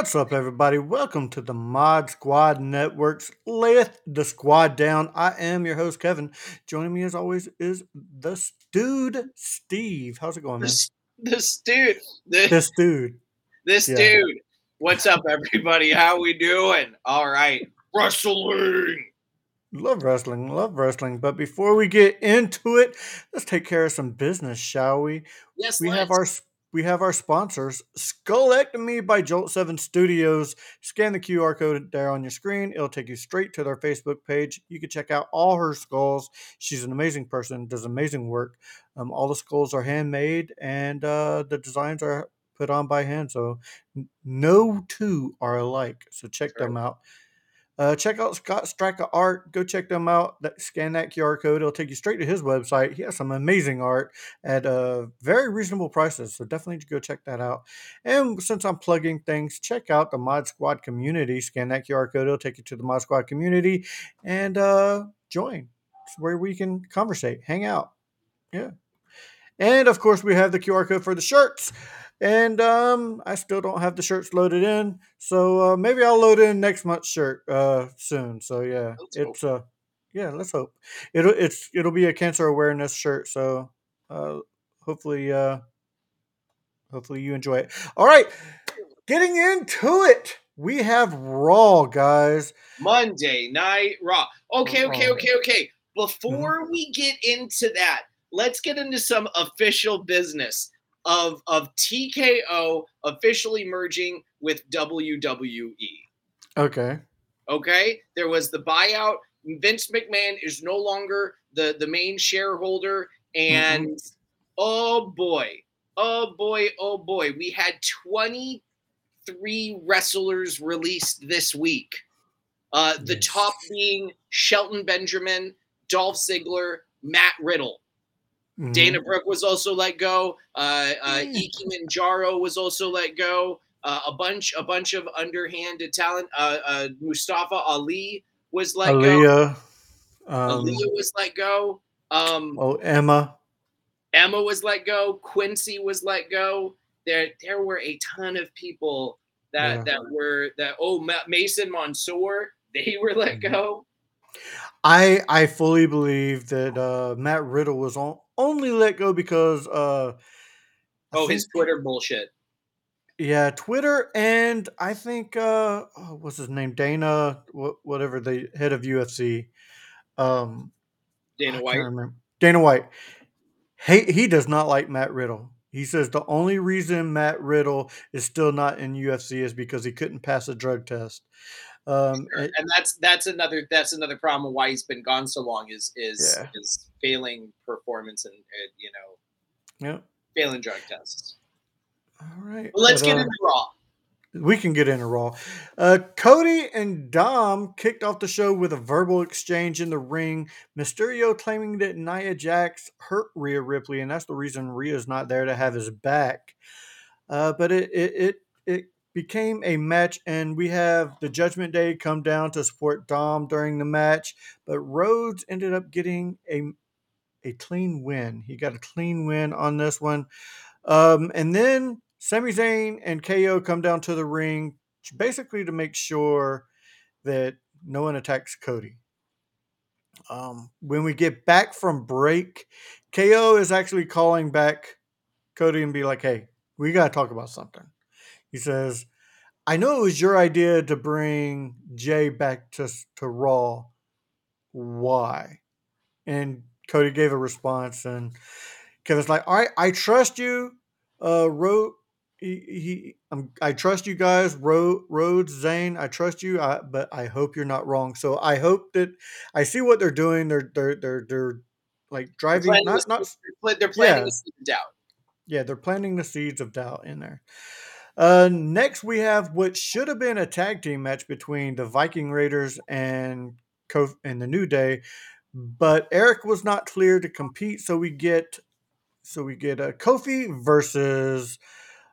What's up, everybody? Welcome to the Mod Squad Network's Layeth the Squad Down. I am your host, Kevin. Joining me, as always, is the Stewed Steve. How's it going, man? The Stewed. What's up, everybody? How we doing? All right. Wrestling. Love wrestling. But before we get into it, let's take care of some business, shall we? Yes, we have our... We have our sponsors, Skullectomy by Jolt 7 Studios. Scan the QR code there on your screen. It'll take you straight to their Facebook page. You can check out all her skulls. She's an amazing person, does amazing work. All the skulls are handmade, and the designs are put on by hand, so no two are alike. So check them out. Check out Scott Straka Art. Go check them out. Scan that QR code. It'll take you straight to his website. He has some amazing art at very reasonable prices, so definitely go check that out. And since I'm plugging things, check out the Mod Squad community. Scan that QR code. It'll take you to the Mod Squad community and join. It's where we can conversate, hang out. Yeah. And, of course, we have the QR code for the shirts. And I still don't have the shirts loaded in, so maybe I'll load in next month's shirt soon. So yeah, let's hope it'll be a cancer awareness shirt. So hopefully you enjoy it. All right, getting into it, we have Raw, guys. Monday Night Raw. Okay. Before we get into that, let's get into some official business of TKO officially merging with WWE. Okay. There was the buyout. Vince McMahon is no longer the main shareholder. And oh boy. We had 23 wrestlers released this week. The top being Shelton Benjamin, Dolph Ziggler, Matt Riddle. Dana Brooke was also let go. Ike Manjaro was also let go. A bunch of underhanded talent. Mustafa Ali was let go. Aliyah was let go. Emma was let go. Quincy was let go. There were a ton of people that Mason Mansoor, they were let go. I fully believe that Matt Riddle was only let go because his Twitter bullshit. Yeah, Twitter, and I think what's his name, Dana, whatever, the head of UFC, Dana White. Dana White. He does not like Matt Riddle. He says the only reason Matt Riddle is still not in UFC is because he couldn't pass a drug test. And that's another problem of why he's been gone so long is failing performance and failing drug tests. All right. Well, let's get into Raw. We can get into Raw. Cody and Dom kicked off the show with a verbal exchange in the ring. Mysterio claiming that Nia Jax hurt Rhea Ripley, and that's the reason Rhea's not there to have his back. But it became a match, and we have the Judgment Day come down to support Dom during the match. But Rhodes ended up getting a clean win. He got a clean win on this one. And then Sami Zayn and KO come down to the ring basically to make sure that no one attacks Cody. When we get back from break, KO is actually calling back Cody and be like, hey, we got to talk about something. He says, I know it was your idea to bring Jey back to Raw. Why? And Cody gave a response, and Kevin's like, all right, I trust you. I trust you guys, Rhodes, Zayn. I trust you, but I hope you're not wrong. So I hope that I see what they're doing. They're like driving, they're planting the seeds of doubt. Yeah, they're planting the seeds of doubt in there. Next, we have what should have been a tag team match between the Viking Raiders and Kofi and the New Day, but Eric was not clear to compete, so we get Kofi versus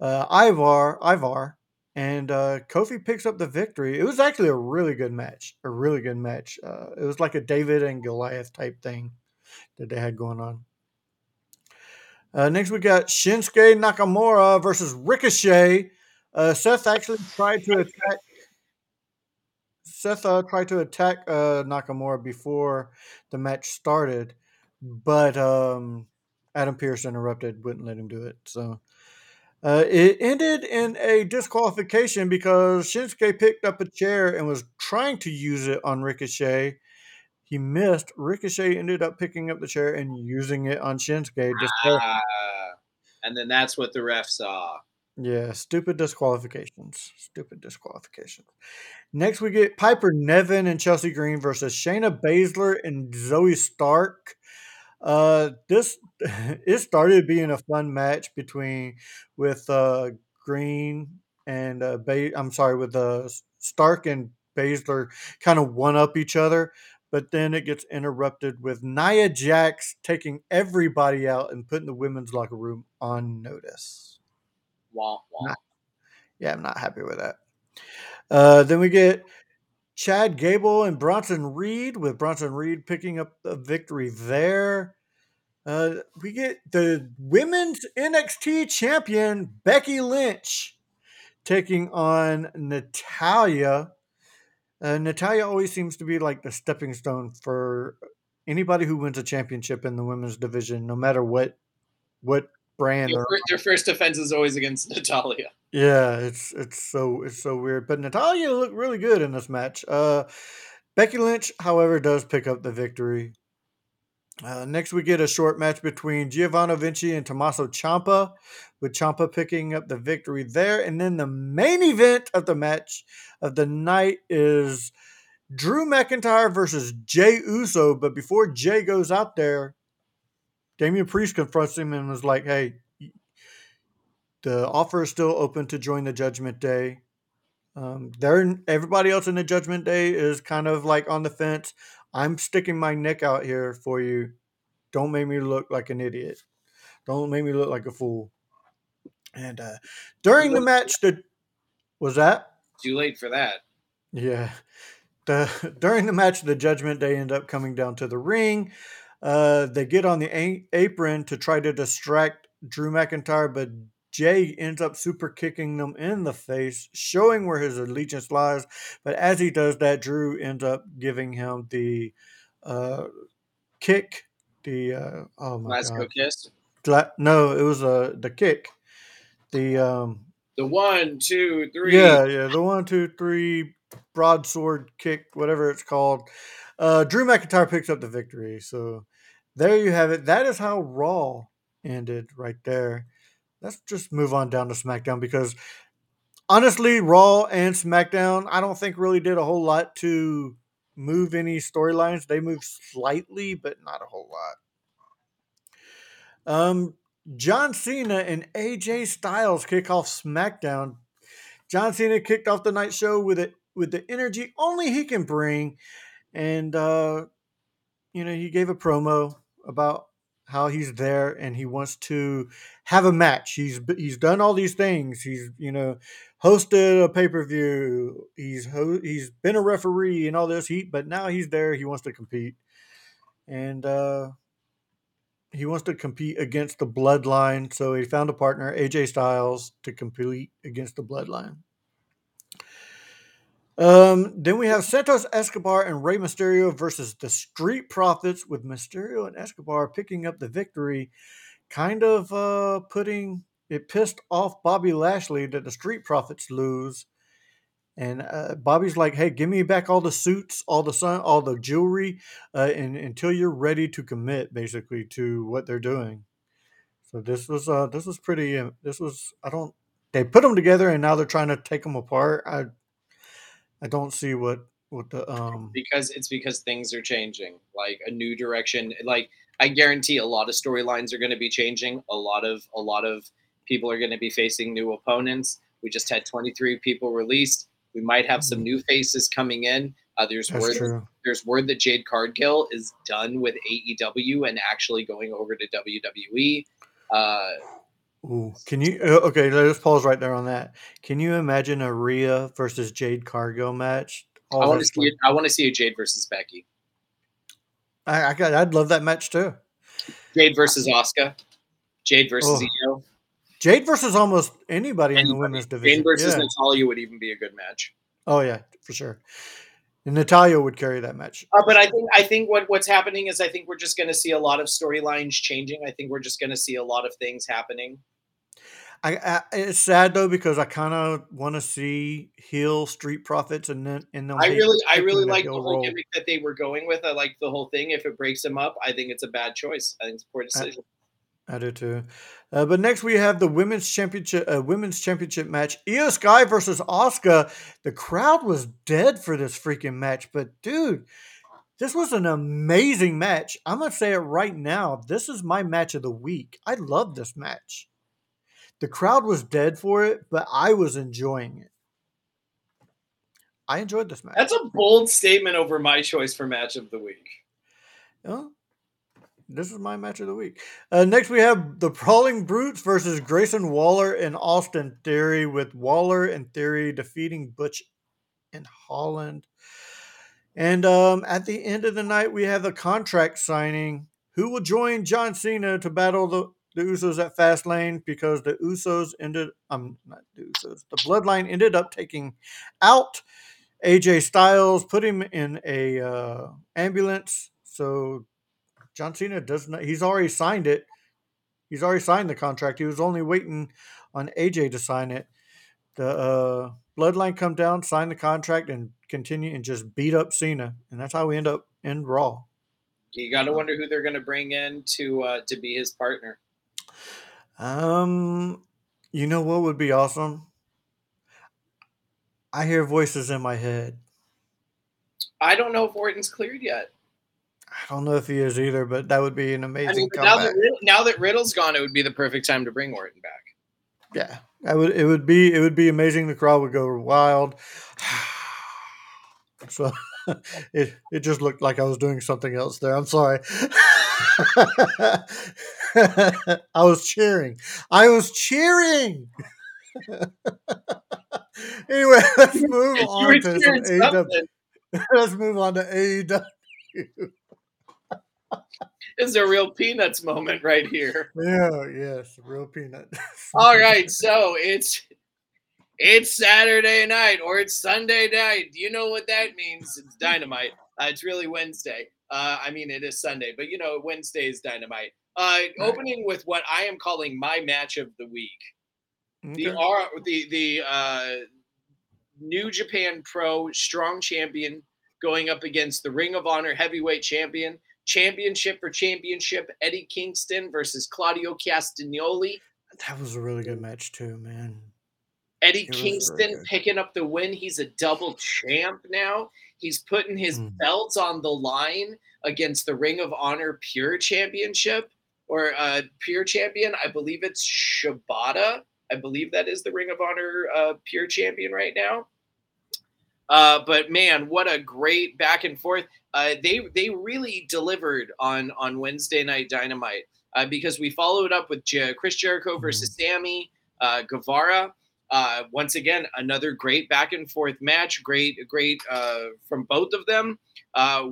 Ivar, and Kofi picks up the victory. It was actually a really good match. It was like a David and Goliath type thing that they had going on. Next, we got Shinsuke Nakamura versus Ricochet. Seth actually tried to attack. Seth tried to attack Nakamura before the match started, but Adam Pearce interrupted, wouldn't let him do it. So it ended in a disqualification because Shinsuke picked up a chair and was trying to use it on Ricochet. He missed. Ricochet ended up picking up the chair and using it on Shinsuke. And then that's what the ref saw. Yeah, stupid disqualifications. Next, we get Piper Nevin and Chelsea Green versus Shayna Baszler and Zoe Stark. It started being a fun match with Green and Stark and Baszler kind of one up each other, but then it gets interrupted with Nia Jax taking everybody out and putting the women's locker room on notice. Womp womp. Yeah, I'm not happy with that. Then we get Chad Gable and Bronson Reed, with Bronson Reed picking up a victory there. We get the women's NXT champion, Becky Lynch, taking on Natalia. Natalia always seems to be like the stepping stone for anybody who wins a championship in the women's division, no matter what brand. Their first defense is always against Natalia. Yeah, it's so weird. But Natalia looked really good in this match. Becky Lynch, however, does pick up the victory. Next, we get a short match between Giovanni Vinci and Tommaso Ciampa, with Ciampa picking up the victory there. And then the main event of the match of the night is Drew McIntyre versus Jey Uso. But before Jey goes out there, Damian Priest confronts him and was like, hey, the offer is still open to join the Judgment Day. Everybody else in the Judgment Day is kind of like on the fence. I'm sticking my neck out here for you. Don't make me look like an idiot. Don't make me look like a fool. And during the match, was that? Too late for that. Yeah. During the match, the Judgment Day end up coming down to the ring. They get on the apron to try to distract Drew McIntyre, but Jey ends up super kicking them in the face, showing where his allegiance lies. But as he does that, Drew ends up giving him the kick. The Glasgow kiss. No, it was the kick. The 1, 2, 3. Yeah, the 1, 2, 3 broadsword kick, whatever it's called. Drew McIntyre picks up the victory. So there you have it. That is how Raw ended right there. Let's just move on down to SmackDown, because honestly, Raw and SmackDown, I don't think really did a whole lot to move any storylines. They moved slightly, but not a whole lot. John Cena and AJ Styles kick off SmackDown. John Cena kicked off the night show with the energy only he can bring, and he gave a promo about how he's there and he wants to have a match. He's done all these things. He's hosted a pay-per-view. He's been a referee and all this. But now he's there. He wants to compete, and he wants to compete against the Bloodline. So he found a partner, AJ Styles, to compete against the Bloodline. Then we have Santos Escobar and Rey Mysterio versus the Street Profits, with Mysterio and Escobar picking up the victory, kind of pissed off Bobby Lashley that the Street Profits lose. And Bobby's like, hey, give me back all the suits, all the jewelry, and until you're ready to commit, basically, to what they're doing. So this was pretty. They put them together and now they're trying to take them apart. I don't see what the because things are changing, like a new direction. Like, I guarantee a lot of storylines are going to be changing. A lot of people are going to be facing new opponents. We just had 23 people released. We might have some new faces coming in. There's word that Jade Cargill is done with AEW and actually going over to WWE. Can you okay? Let's pause right there on that. Can you imagine a Rhea versus Jade Cargill match? I want to see a Jade versus Becky. I'd love that match too. Jade versus Asuka. Jade versus Io. Jade versus almost anybody in the women's division. Jade versus Natalia would even be a good match. Oh yeah, for sure. And Natalia would carry that match. But I think what's happening is I think we're just going to see a lot of storylines changing. I think we're just going to see a lot of things happening. It's sad though because I kind of want to see heel Street Profits and then I really like the whole gimmick that they were going with. I like the whole thing. If it breaks them up, I think it's a bad choice. I think it's a poor decision. I do too. But next we have the women's championship match: Io Sky versus Asuka. The crowd was dead for this freaking match, but dude, this was an amazing match. I'm gonna say it right now. This is my match of the week. I love this match. The crowd was dead for it, but I was enjoying it. I enjoyed this match. That's a bold statement over my choice for match of the week. Well, this is my match of the week. Next, we have the Brawling Brutes versus Grayson Waller and Austin Theory, with Waller and Theory defeating Butch and Holland. And at the end of the night, we have the contract signing. Who will join John Cena to battle the Usos at Fastlane, because the bloodline ended up taking out AJ Styles, put him in a ambulance. So John Cena he's already signed it. He's already signed the contract. He was only waiting on AJ to sign it. The bloodline come down, sign the contract, and continue and just beat up Cena. And that's how we end Raw. You got to wonder who they're going to bring in to be his partner. You know what would be awesome? I hear voices in my head. I don't know if Orton's cleared yet. I don't know if he is either, but that would be an amazing comeback. Now that Riddle's gone, it would be the perfect time to bring Orton back. Yeah, it would be amazing. The crowd would go wild. So it just looked like I was doing something else there. I'm sorry. I was cheering. Anyway, let's move on to AEW. This is a real Peanuts moment right here. Yeah, yes, real Peanuts. All right, so it's Saturday night or it's Sunday night. You know what that means. It's Dynamite. It's really Wednesday. It is Sunday, but Wednesday is Dynamite. Opening with what I am calling my match of the week. Okay. The New Japan Pro Strong Champion going up against the Ring of Honor Heavyweight Champion. Championship for championship, Eddie Kingston versus Claudio Castagnoli. That was a really good match too, man. Eddie Kingston picking up the win. He's a double champ now. He's putting his belts on the line against the Ring of Honor Pure Championship or Pure Champion. I believe it's Shibata. I believe that is the Ring of Honor Pure Champion right now. But man, what a great back and forth. They really delivered on Wednesday Night Dynamite because we followed up with Chris Jericho versus Sammy Guevara. Once again, another great back and forth match. Great from both of them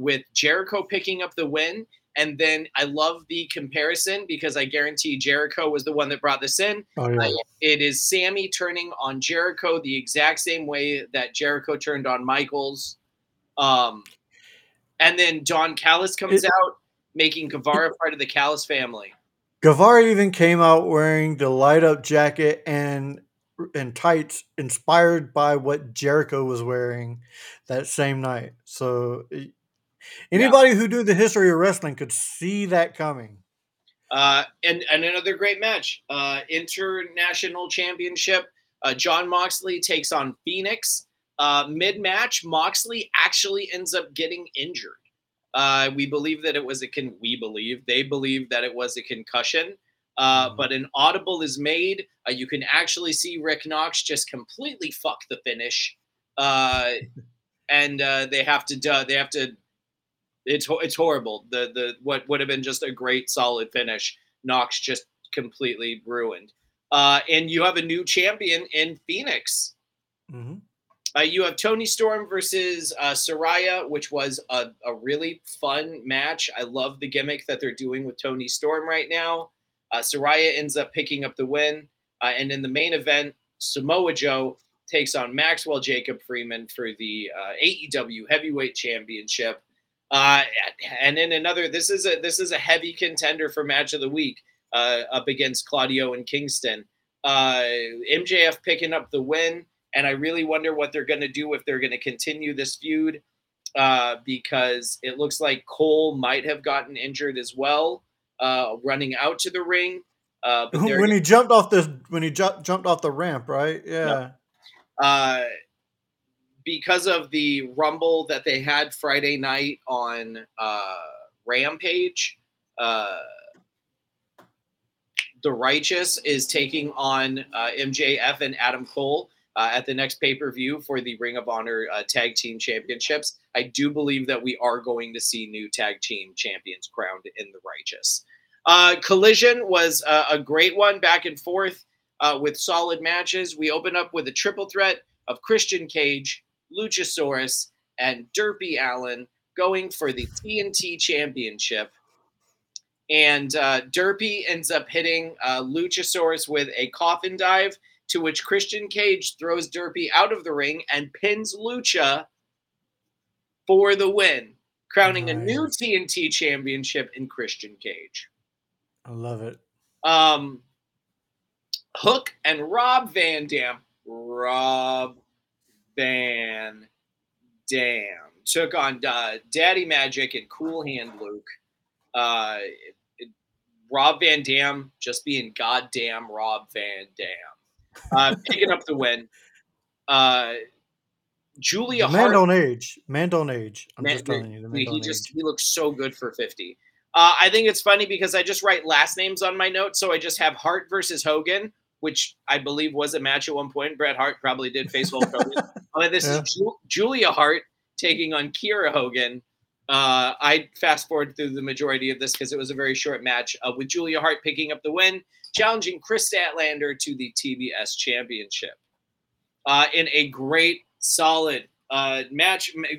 with Jericho picking up the win. And then I love the comparison because I guarantee Jericho was the one that brought this in. Oh, yeah. It is Sammy turning on Jericho the exact same way that Jericho turned on Michaels. And then Don Callis comes out, making Guevara part of the Callis family. Guevara even came out wearing the light-up jacket and tights inspired by what Jericho was wearing that same night. So... Anybody who knew the history of wrestling could see that coming. And another great match. International Championship. John Moxley takes on Phoenix. Mid-match, Moxley actually ends up getting injured. They believe that it was a concussion. But an audible is made. You can actually see Rick Knox just completely fuck the finish. And they have to It's horrible. The what would have been just a great solid finish, Knox just completely ruined. And you have a new champion in Phoenix. Mm-hmm. You have Toni Storm versus Saraya, which was a really fun match. I love the gimmick that they're doing with Toni Storm right now. Saraya ends up picking up the win. And in the main event, Samoa Joe takes on Maxwell Jacob Freeman for the AEW Heavyweight Championship. And in another, this is a heavy contender for match of the week up against Claudio and Kingston. MJF picking up the win, and I really wonder what they're going to do if they're going to continue this feud because it looks like Cole might have gotten injured as well, running out to the ring. When he jumped off the ramp, right? Yeah. No. Because of the rumble that they had Friday night on Rampage, The Righteous is taking on MJF and Adam Cole at the next pay-per-view for the Ring of Honor Tag Team Championships. I do believe that we are going to see new tag team champions crowned in The Righteous. Collision was a great one, back and forth with solid matches. We open up with a triple threat of Christian Cage, Luchasaurus, and Derpy Allen going for the TNT Championship. And Derpy ends up hitting Luchasaurus with a coffin dive, to which Christian Cage throws Derpy out of the ring and pins Lucha for the win, crowning a new TNT championship in Christian Cage. I love it. Hook and Rob Van Dam. Rob Van Dam took on Daddy Magic and Cool Hand Luke. Rob Van Dam just being goddamn Rob Van Dam, picking up the win. Julia Hart. Man don't age. Man don't age. I'm just telling you. He looks so good for 50. I think it's funny because I just write last names on my notes, so I just have Hart versus Hogan, which I believe was a match at one point. Bret Hart probably did face Hulk Hogan. This is Julia Hart taking on Kiera Hogan. I fast forward through the majority of this because it was a very short match, with Julia Hart picking up the win, challenging Chris Statlander to the TBS Championship in a great, solid match.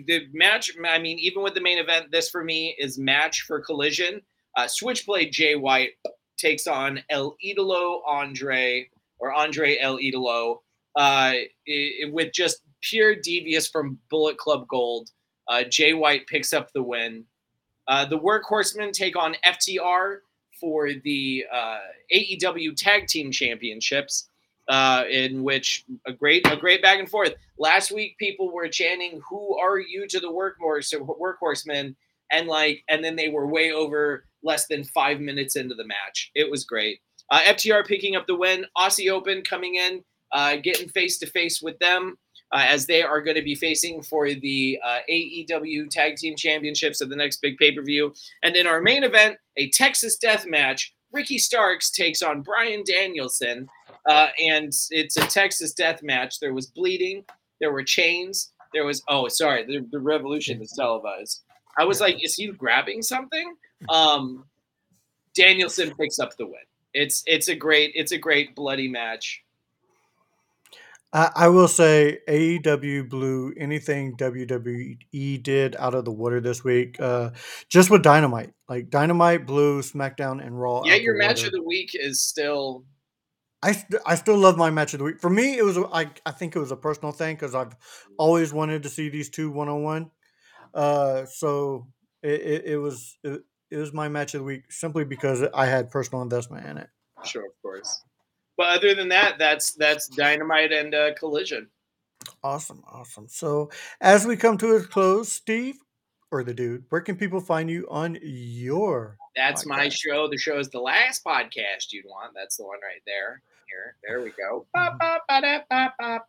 The match, I mean, even with the main event, this for me is match for Collision. Switchblade Jay White takes on El Idolo Andre El Idolo with just pure devious from Bullet Club Gold. Jay White picks up the win. The Workhorsemen take on FTR for the AEW Tag Team Championships, in which a great back and forth. Last week, people were chanting, "Who are you?" to the Workhorsemen, and then they were way over less than 5 minutes into the match. It was great. FTR picking up the win. Aussie Open coming in, getting face to face with them. As they are going to be facing for the AEW Tag Team Championships at the next big pay-per-view. And in our main event, a Texas Death Match. Ricky Starks takes on Bryan Danielson, and it's a Texas Death Match. There was bleeding. There were chains. There was the Revolution is televised. I was like, is he grabbing something? Danielson picks up the win. It's a great bloody match. I will say AEW blew anything WWE did out of the water this week, just with Dynamite. Like, Dynamite blew SmackDown and Raw. Yeah, your match of the week is still... I still love my match of the week. For me, it was I think it was a personal thing because I've always wanted to see these two one-on-one. So it was my match of the week simply because I had personal investment in it. Sure, of course. But other than that, that's Dynamite and Collision. Awesome. So as we come to a close, Steve, or the dude, where can people find you on your That's podcast? My show. The show is the last podcast you'd want. That's the one right there. Here. There we go. Bop, bop, ba-da, bop, bop.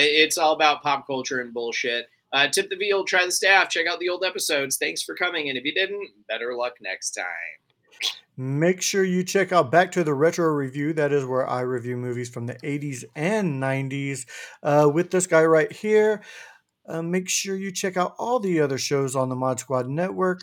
It's all about pop culture and bullshit. Tip the Veal, try the staff, check out the old episodes. Thanks for coming. And if you didn't, better luck next time. Make sure you check out Back to the Retro Review. That is where I review movies from the 80s and 90s with this guy right here. Make sure you check out all the other shows on the Mod Squad Network.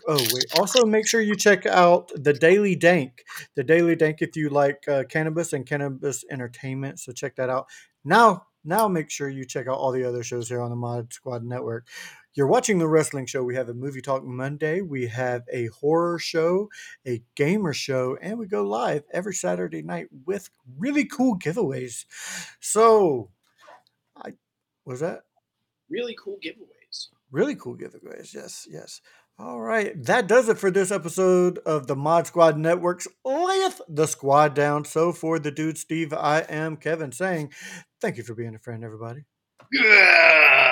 Also, make sure you check out The Daily Dank. The Daily Dank if you like cannabis and cannabis entertainment. So check that out. Now make sure you check out all the other shows here on the Mod Squad Network. You're watching the wrestling show. We have a movie talk Monday. We have a horror show, a gamer show, and we go live every Saturday night with really cool giveaways. So, what was that? Really cool giveaways. Really cool giveaways. Yes, yes. All right, that does it for this episode of the Mod Squad Network's Layeth the Squad Down. So for the dude Steve, I am Kevin saying, thank you for being a friend, everybody. Yeah.